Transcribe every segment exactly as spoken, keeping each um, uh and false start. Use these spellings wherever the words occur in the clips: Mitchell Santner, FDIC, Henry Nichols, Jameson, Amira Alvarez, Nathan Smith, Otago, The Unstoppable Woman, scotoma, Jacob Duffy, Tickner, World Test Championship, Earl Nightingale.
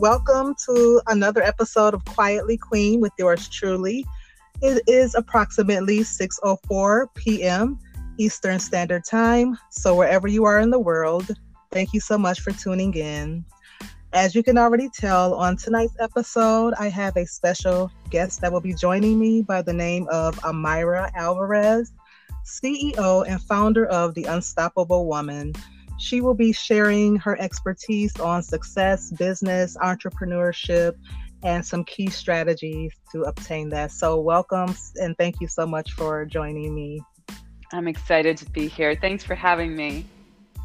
Welcome to another episode of Quietly Queen with yours truly. It is approximately six oh four p.m. Eastern Standard Time. So wherever you are in the world, thank you so much for tuning in. As you can already tell, on tonight's episode, I have a special guest that will be joining me by the name of Amira Alvarez, C E O and founder of The Unstoppable Woman. She will be sharing her expertise on success, business, entrepreneurship, and some key strategies to obtain that. So welcome, and thank you so much for joining me. I'm excited to be here. Thanks for having me.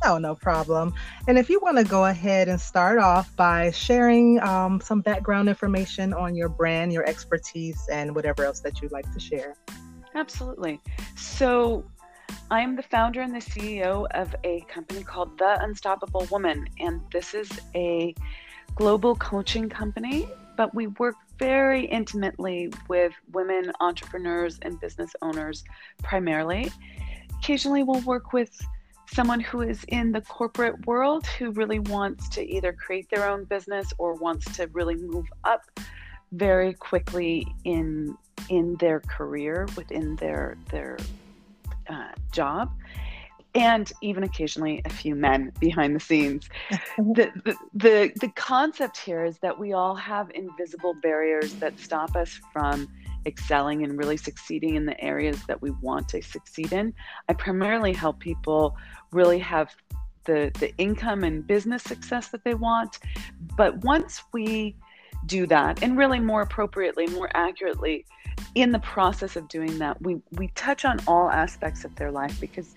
Oh, no problem. And if you want to go ahead and start off by sharing um, some background information on your brand, your expertise, and whatever else that you'd like to share. Absolutely. So I'm the founder and the C E O of a company called The Unstoppable Woman, and this is a global coaching company, but we work very intimately with women entrepreneurs and business owners primarily. Occasionally we'll work with someone who is in the corporate world who really wants to either create their own business or wants to really move up very quickly in in their career within their their Uh, job, and even occasionally a few men behind the scenes. The, the the the concept here is that we all have invisible barriers that stop us from excelling and really succeeding in the areas that we want to succeed in. I primarily help people really have the the income and business success that they want, but once we do that, and really more appropriately, more accurately, in the process of doing that, we, we touch on all aspects of their life, because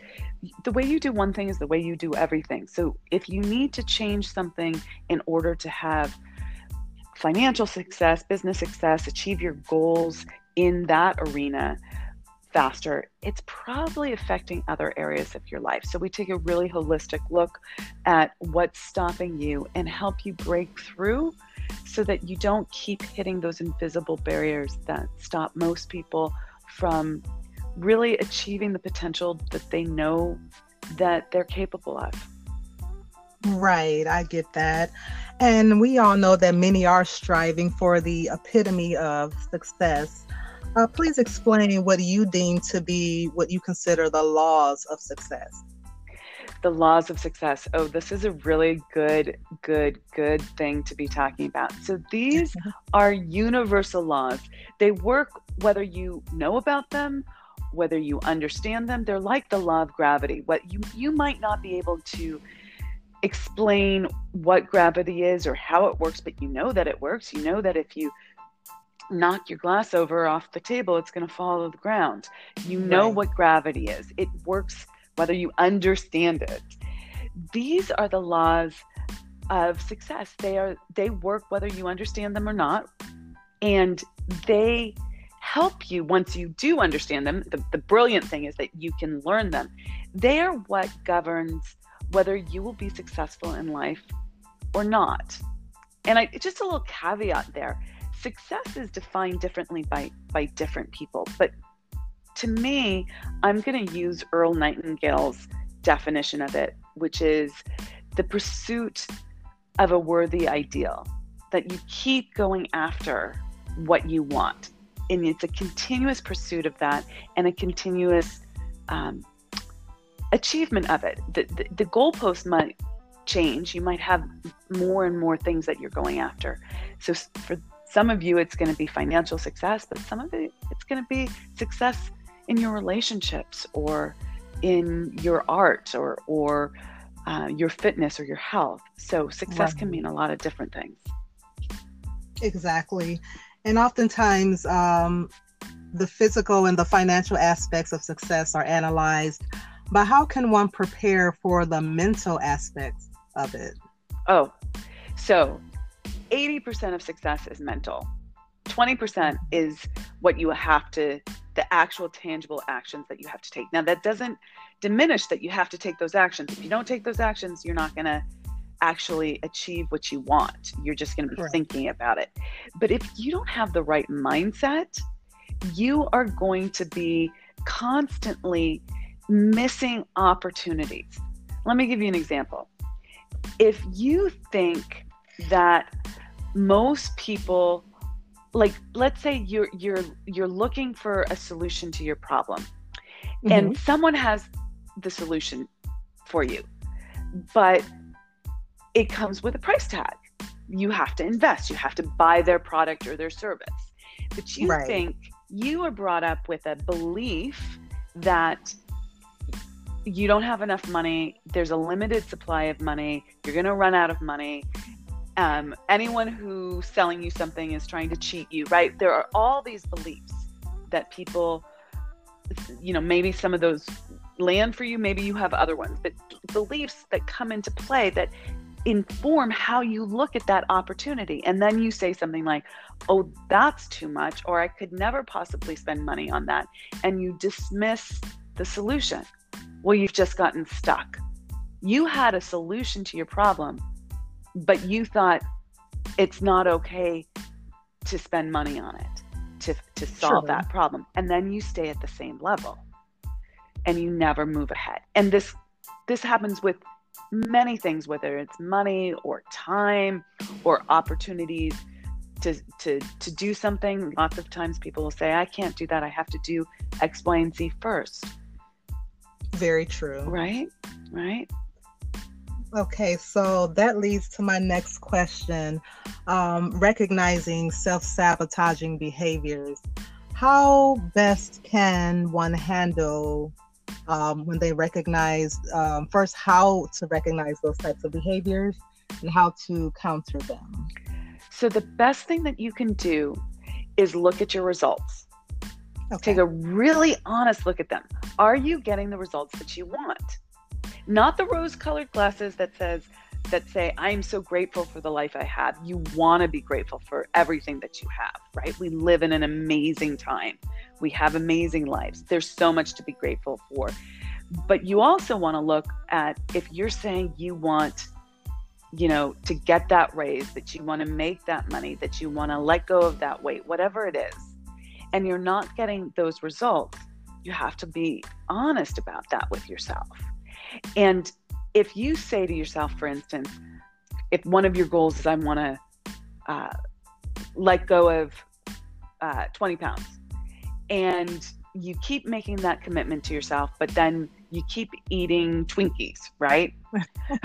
the way you do one thing is the way you do everything. So if you need to change something in order to have financial success, business success, achieve your goals in that arena faster, it's probably affecting other areas of your life. So we take a really holistic look at what's stopping you and help you break through so that you don't keep hitting those invisible barriers that stop most people from really achieving the potential that they know that they're capable of. Right, I get that. And we all know that many are striving for the epitome of success. Uh, please explain what you deem to be what you consider the laws of success. The laws of success. Oh, this is a really good, good, good thing to be talking about. So these are universal laws. They work whether you know about them, whether you understand them. They're like the law of gravity. What you, you might not be able to explain what gravity is or how it works, but you know that it works. You know that if you knock your glass over off the table, it's going to fall to the ground. You know right. What gravity is. It works whether you understand it. These are the laws of success. They are they work whether you understand them or not, and they help you once you do understand them. The, the brilliant thing is that you can learn them. They are what governs whether you will be successful in life or not. And I, just a little caveat there. Success is defined differently by, by different people, but to me, I'm going to use Earl Nightingale's definition of it, which is the pursuit of a worthy ideal, that you keep going after what you want. And it's a continuous pursuit of that and a continuous um, achievement of it. The, the, the goalpost might change. You might have more and more things that you're going after. So for some of you, it's going to be financial success, but some of it, it's going to be success in your relationships or in your art or or uh, your fitness or your health. So success right. can mean a lot of different things. Exactly. And oftentimes um, the physical and the financial aspects of success are analyzed, but how can one prepare for the mental aspects of it? Oh, so eighty percent of success is mental. twenty percent is what you have to the actual tangible actions that you have to take. Now, that doesn't diminish that you have to take those actions. If you don't take those actions, you're not going to actually achieve what you want. You're just going to be right. thinking about it. But if you don't have the right mindset, you are going to be constantly missing opportunities. Let me give you an example. If you think that most people, like, let's say you're you're you're looking for a solution to your problem, mm-hmm. and someone has the solution for you, but it comes with a price tag. You have to invest, you have to buy their product or their service. But you right. think you were brought up with a belief that you don't have enough money, there's a limited supply of money, you're going to run out of money. Um, anyone who's selling you something is trying to cheat you, right? There are all these beliefs that people, you know, maybe some of those land for you, maybe you have other ones, but beliefs that come into play that inform how you look at that opportunity. And then you say something like, oh, that's too much, or I could never possibly spend money on that. And you dismiss the solution. Well, you've just gotten stuck. You had a solution to your problem, but you thought it's not okay to spend money on it, to, to solve sure. that problem. And then you stay at the same level and you never move ahead. And this, this happens with many things, whether it's money or time or opportunities to, to, to do something. Lots of times people will say, I can't do that. I have to do X, Y, and Z first. Very true. Right? Right. Okay, so that leads to my next question. Um, recognizing self-sabotaging behaviors. How best can one handle um, when they recognize, um, first, how to recognize those types of behaviors and how to counter them? So the best thing that you can do is look at your results. Okay. Take a really honest look at them. Are you getting the results that you want? Not the rose-colored glasses that says that say, I'm so grateful for the life I have. You want to be grateful for everything that you have, right? We live in an amazing time. We have amazing lives. There's so much to be grateful for. But you also want to look at if you're saying you want, you know, to get that raise, that you want to make that money, that you want to let go of that weight, whatever it is, and you're not getting those results, you have to be honest about that with yourself. And if you say to yourself, for instance, if one of your goals is I want to uh, let go of uh, twenty pounds, and you keep making that commitment to yourself, but then you keep eating Twinkies, right?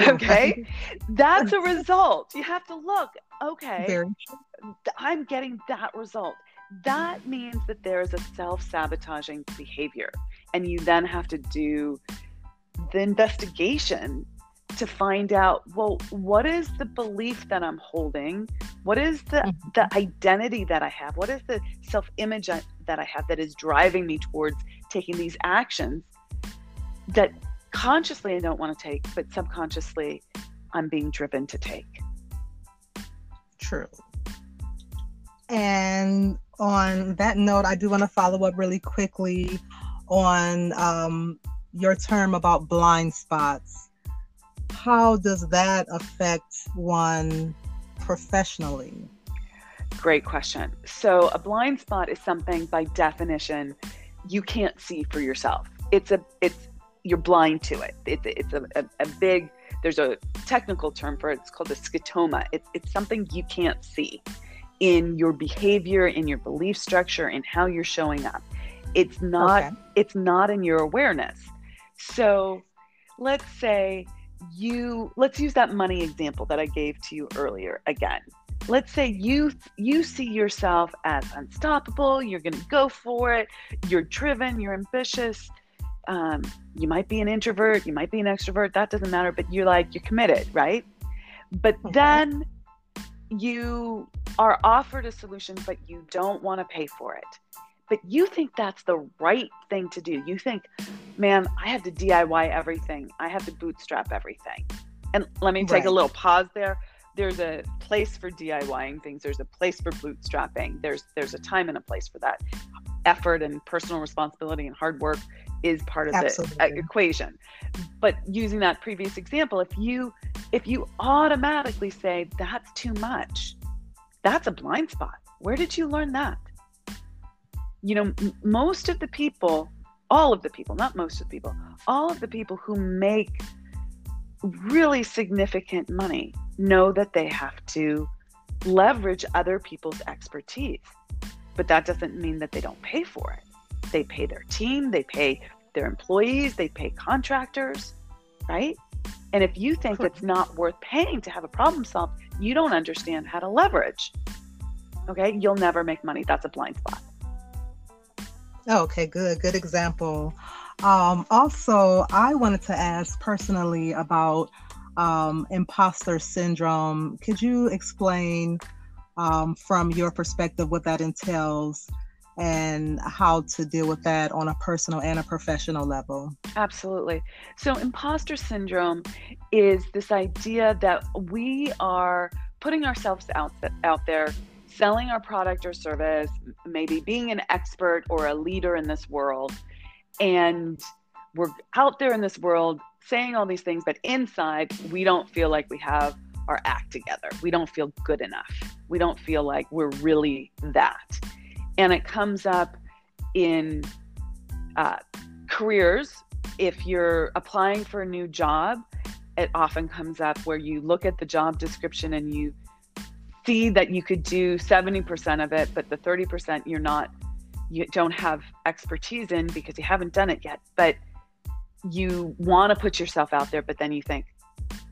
Okay. That's a result. You have to look, okay, Very. I'm getting that result. That means that there is a self-sabotaging behavior, and you then have to do the investigation to find out, well, what is the belief that I'm holding? What is the, mm-hmm. the identity that I have? What is the self-image I, that I have that is driving me towards taking these actions that consciously I don't want to take, but subconsciously I'm being driven to take? True. And on that note, I do want to follow up really quickly on um, your term about blind spots. How does that affect one professionally? Great question. So a blind spot is something by definition you can't see for yourself. It's a, it's, you're blind to it. It's, it's a, a, a big, there's a technical term for it. It's called a scotoma. It's, it's something you can't see in your behavior, in your belief structure, in how you're showing up. It's not, okay. it's not in your awareness. So let's say you, let's use that money example that I gave to you earlier again. Let's say you, you see yourself as unstoppable. You're going to go for it. You're driven, you're ambitious. Um, you might be an introvert. You might be an extrovert. That doesn't matter, but you're like, you're committed, right? But okay. then you are offered a solution, but you don't want to pay for it. But you think that's the right thing to do. You think, man, I have to D I Y everything. I have to bootstrap everything. And let me take right. a little pause there. There's a place for DIYing things. There's a place for bootstrapping. There's there's a time and a place for that. Effort and personal responsibility and hard work is part of Absolutely. the equation. But using that previous example, if you if you automatically say that's too much, that's a blind spot. Where did you learn that? You know, m- most of the people, all of the people, not most of the people, all of the people who make really significant money know that they have to leverage other people's expertise. But that doesn't mean that they don't pay for it. They pay their team, they pay their employees, they pay contractors, right? And if you think it's not worth paying to have a problem solved, you don't understand how to leverage. Okay, you'll never make money. That's a blind spot. Okay, good, good example. Um, also, I wanted to ask personally about um, imposter syndrome. Could you explain um, from your perspective what that entails and how to deal with that on a personal and a professional level? Absolutely. So imposter syndrome is this idea that we are putting ourselves out, th- out there, selling our product or service, maybe being an expert or a leader in this world. And we're out there in this world saying all these things, but inside we don't feel like we have our act together. We don't feel good enough. We don't feel like we're really that. And it comes up in uh, careers. If you're applying for a new job, it often comes up where you look at the job description and you see that you could do seventy percent of it, but the thirty percent you're not, you don't have expertise in because you haven't done it yet, but you want to put yourself out there, but then you think,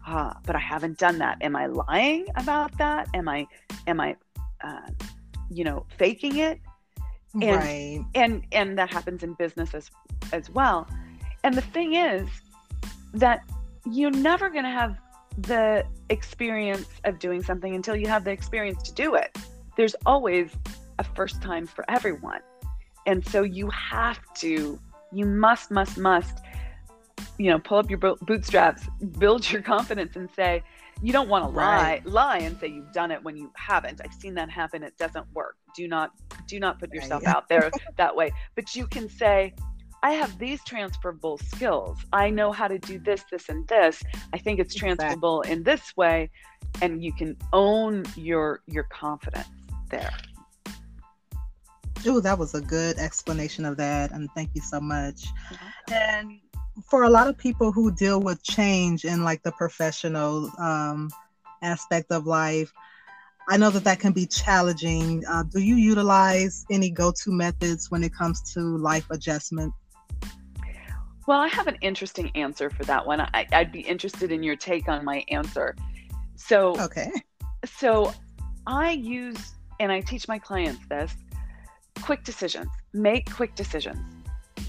ah, but I haven't done that. Am I lying about that? Am I, am I, uh, you know, faking it? And, right. and, and that happens in business as, as well. And the thing is that you're never going to have the experience of doing something until you have the experience to do it. There's always a first time for everyone. And so you have to, you must, must, must, you know, pull up your bootstraps, build your confidence and say, you don't want to lie, right. lie and say you've done it when you haven't. I've seen that happen. It doesn't work. Do not, do not put yourself right. out there that way. But you can say, I have these transferable skills. I know how to do this, this, and this. I think it's transferable exactly. in this way. And you can own your, your confidence there. Ooh, that was a good explanation of that. And thank you so much. Mm-hmm. And for a lot of people who deal with change in like the professional um, aspect of life, I know that that can be challenging. Uh, do you utilize any go-to methods when it comes to life adjustment? Well, I have an interesting answer for that one. I, I'd be interested in your take on my answer. So, okay. So I use, and I teach my clients this, quick decisions. Make quick decisions.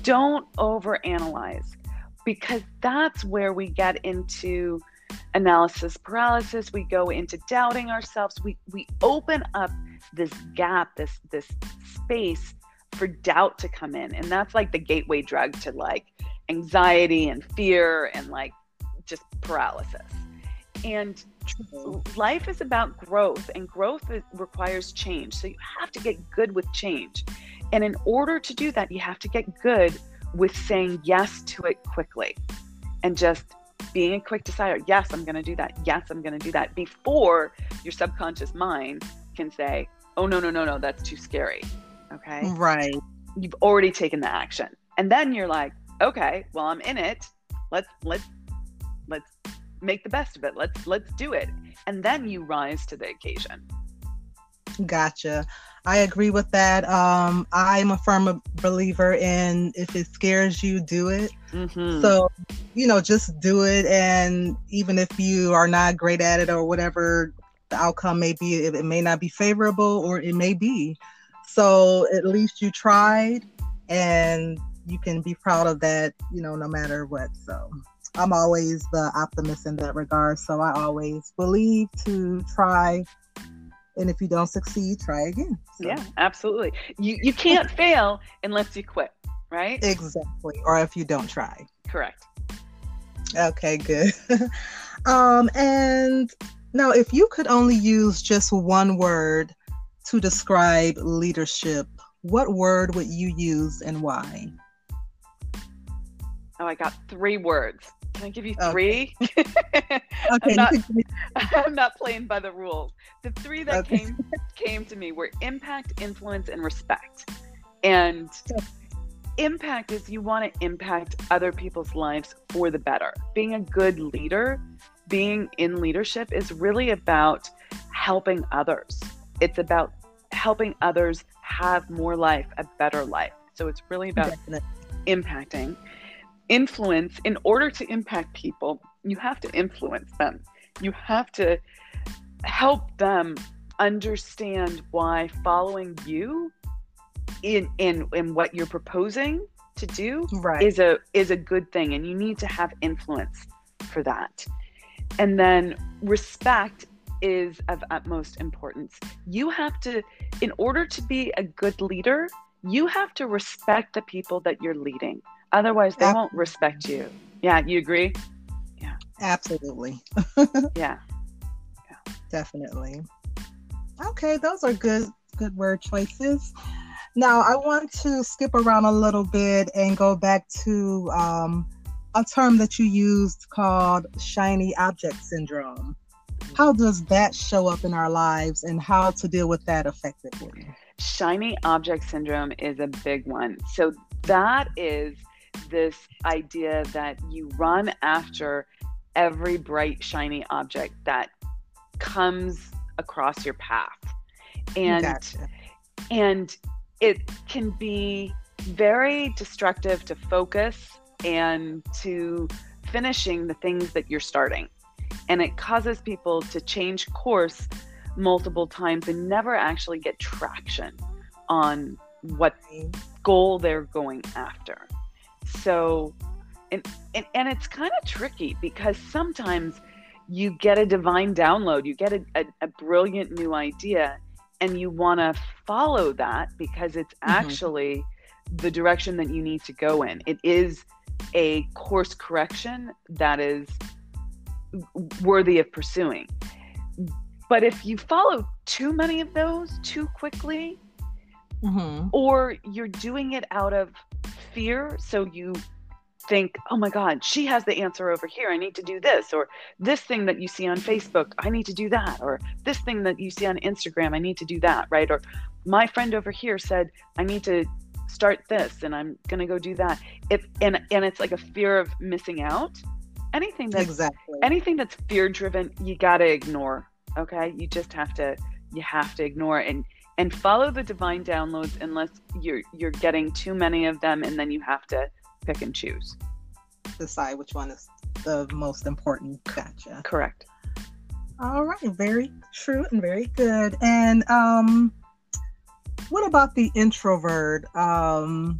Don't overanalyze, because that's where we get into analysis paralysis. We go into doubting ourselves. We we open up this gap, this this space for doubt to come in. And that's like the gateway drug to like anxiety and fear and like just paralysis. And life is about growth, and growth requires change. So you have to get good with change. And in order to do that, you have to get good with saying yes to it quickly and just being a quick decider. Yes, I'm going to do that. Yes, I'm going to do that, before your subconscious mind can say, oh, no, no, no, no, that's too scary. Okay. Right. You've already taken the action. And then you're like, okay, well, I'm in it. Let's, let's, let's make the best of it. Let's, let's do it. And then you rise to the occasion. Gotcha. I agree with that. Um, I'm a firm believer in, if it scares you, do it. Mm-hmm. So, you know, just do it. And even if you are not great at it or whatever the outcome may be, it, it may not be favorable, or it may be. So at least you tried, and you can be proud of that, you know, no matter what. So I'm always the optimist in that regard. So I always believe to try. And if you don't succeed, try again. So. Yeah, absolutely. You you can't fail unless you quit, right? Exactly. Or if you don't try. Correct. Okay, good. um, and now, if you could only use just one word to describe leadership, what word would you use and why? Oh, I got three words. Can I give you three? Okay. okay I'm, not, I'm not playing by the rules. The three that okay. came came to me were impact, influence, and respect. And impact is, you want to impact other people's lives for the better. Being a good leader, being in leadership, is really about helping others. It's about helping others have more life, a better life. So it's really about Definitely. impacting. Influence, in order to impact people, you have to influence them. You have to help them understand why following you in in, in what you're proposing to do right. is a is a good thing, and you need to have influence for that. And then respect is of utmost importance. You have to, in order to be a good leader, you have to respect the people that you're leading. Otherwise, they Absolutely. won't respect you. Yeah, you agree? Yeah. Absolutely. yeah. yeah. Definitely. Okay, those are good good word choices. Now, I want to skip around a little bit and go back to um, a term that you used called shiny object syndrome. How does that show up in our lives, and how to deal with that effectively? Shiny object syndrome is a big one. So that is this idea that you run after every bright, shiny object that comes across your path. And, Gotcha. and it can be very destructive to focus and to finishing the things that you're starting. And it causes people to change course multiple times and never actually get traction on what goal they're going after. So, and, and, and it's kind of tricky, because sometimes you get a divine download, you get a, a, a brilliant new idea, and you want to follow that because it's mm-hmm. actually the direction that you need to go in. It is a course correction that is worthy of pursuing. But if you follow too many of those too quickly, mm-hmm. or you're doing it out of fear, so you think, oh my God, she has the answer over here, I need to do this, or this thing that you see on Facebook, I need to do that, or this thing that you see on Instagram, I need to do that, right? Or my friend over here said, I need to start this, and I'm going to go do that. It, and, and it's like a fear of missing out. Anything that's exactly. anything that's fear driven, you gotta ignore. Okay, you just have to you have to ignore and and follow the divine downloads, unless you're you're getting too many of them, and then you have to pick and choose. Decide which one is the most important. Gotcha. Correct. All right, very true and very good. And um, what about the introvert? Um,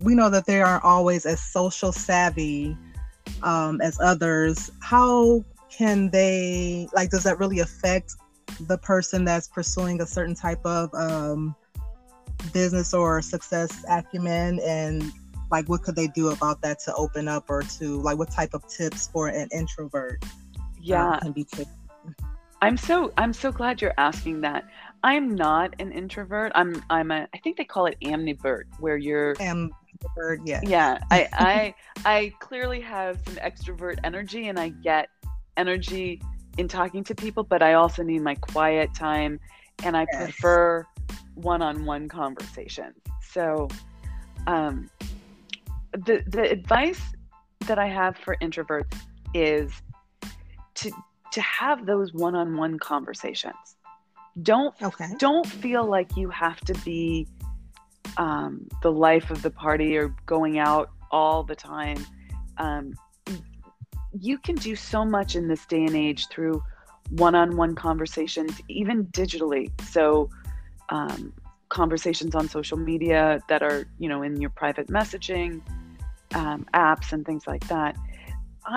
we know that they aren't always as social savvy Um, as others. How can they, like, does that really affect the person that's pursuing a certain type of um, business or success acumen? And like, what could they do about that to open up, or to, like, what type of tips for an introvert yeah. um, can be taken? I'm so, I'm so glad you're asking that. I'm not an introvert. I'm, I'm a, I think they call it amnivert, where you're... Am- Bird, yeah, yeah. I, I, I clearly have some extrovert energy, and I get energy in talking to people, but I also need my quiet time, and I yes. prefer one-on-one conversations. So, um, the the advice that I have for introverts is to to have those one-on-one conversations. Don't okay. don't feel like you have to be um, the life of the party or going out all the time. Um, you can do so much in this day and age through one-on-one conversations, even digitally. So, um, conversations on social media that are, you know, in your private messaging, um, apps and things like that.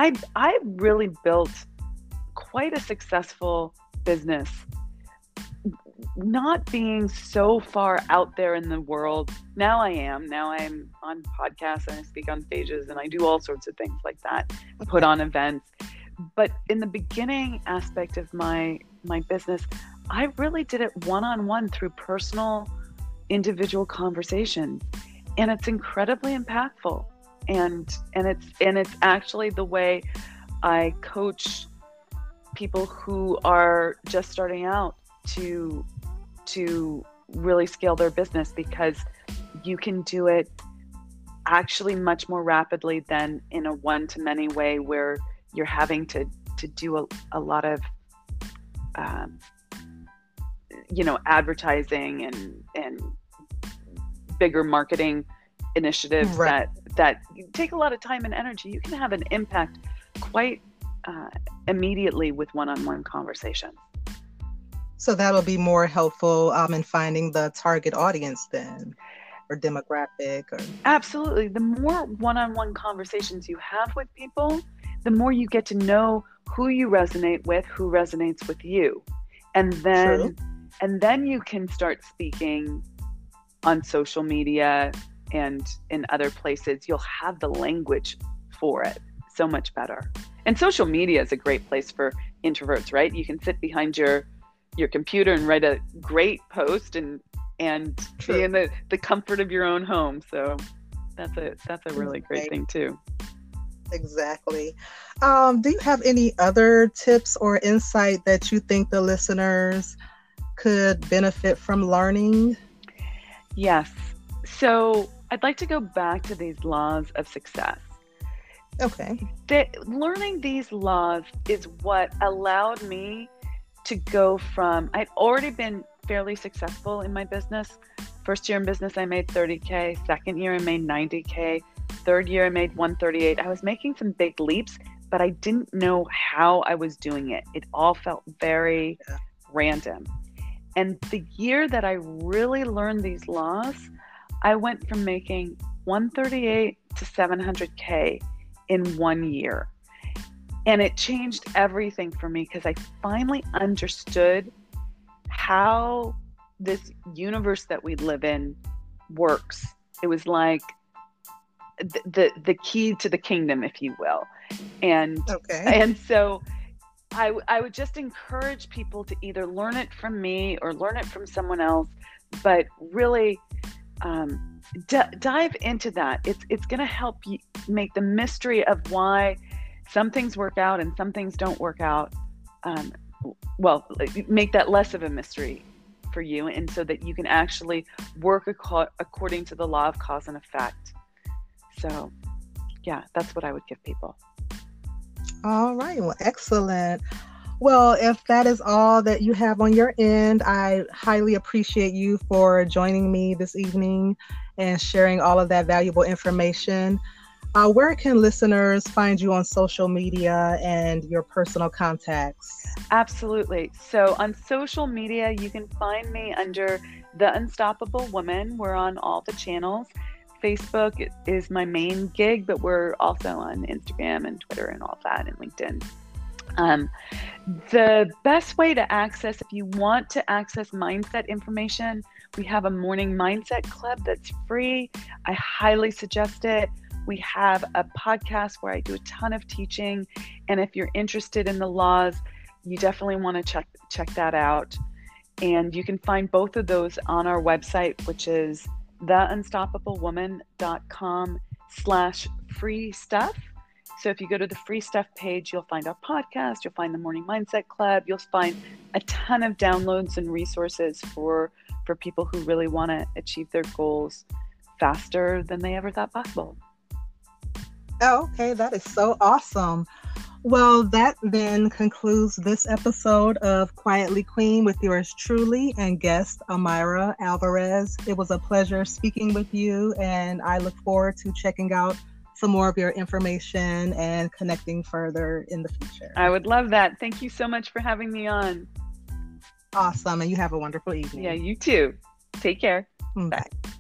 I, I really built quite a successful business not being so far out there in the world. Now I am. Now I'm on podcasts, and I speak on stages, and I do all sorts of things like that, I put on events. But in the beginning aspect of my, my business, I really did it one-on-one through personal, individual conversations. And it's incredibly impactful. And, and it's, and it's actually the way I coach people who are just starting out to to really scale their business, because you can do it actually much more rapidly than in a one-to-many way where you're having to, to do a, a lot of um, you know, advertising and and bigger marketing initiatives right. that that take a lot of time and energy, you can have an impact quite uh, immediately with one-on-one conversation. So that'll be more helpful um, in finding the target audience then, or demographic. Or... Absolutely. The more one-on-one conversations you have with people, the more you get to know who you resonate with, who resonates with you. And then, True. and then you can start speaking on social media and in other places. You'll have the language for it so much better. And social media is a great place for introverts, right? You can sit behind your your computer and write a great post and and True. be in the, the comfort of your own home. So that's a that's a really great right. thing too. Exactly. Um, do you have any other tips or insight that you think the listeners could benefit from learning? Yes. So I'd like to go back to these laws of success. Okay. The, learning these laws is what allowed me to go from, I'd already been fairly successful in my business. First year in business, I made thirty K. Second year, I made ninety K. Third year, I made one thirty-eight. I was making some big leaps, but I didn't know how I was doing it. It all felt very yeah. random. And the year that I really learned these laws, I went from making one thirty-eight to seven hundred K in one year. And it changed everything for me because I finally understood how this universe that we live in works. It was like the the, the key to the kingdom, if you will. And okay. and so I, I would just encourage people to either learn it from me or learn it from someone else, but really um, d- dive into that. It's, it's going to help you make the mystery of why some things work out and some things don't work out. Um, well, make that less of a mystery for you. And so that you can actually work ac- according to the law of cause and effect. So yeah, that's what I would give people. All right. Well, excellent. Well, if that is all that you have on your end, I highly appreciate you for joining me this evening and sharing all of that valuable information. Uh, where can listeners find you on social media and your personal contacts? Absolutely. So on social media, you can find me under The Unstoppable Woman. We're on all the channels. Facebook is my main gig, but we're also on Instagram and Twitter and all that, and LinkedIn. Um, the best way to access, if you want to access mindset information, we have a morning mindset club that's free. I highly suggest it. We have a podcast where I do a ton of teaching. And if you're interested in the laws, you definitely want to check check that out. And you can find both of those on our website, which is theunstoppablewoman.com slash free stuff. So if you go to the free stuff page, you'll find our podcast, you'll find the Morning Mindset Club, you'll find a ton of downloads and resources for, for people who really want to achieve their goals faster than they ever thought possible. Oh, okay. That is so awesome. Well, that then concludes this episode of Quietly Queen with yours truly and guest Amira Alvarez. It was a pleasure speaking with you, and I look forward to checking out some more of your information and connecting further in the future. I would love that. Thank you so much for having me on. Awesome. And you have a wonderful evening. Yeah, you too. Take care. Bye. Bye.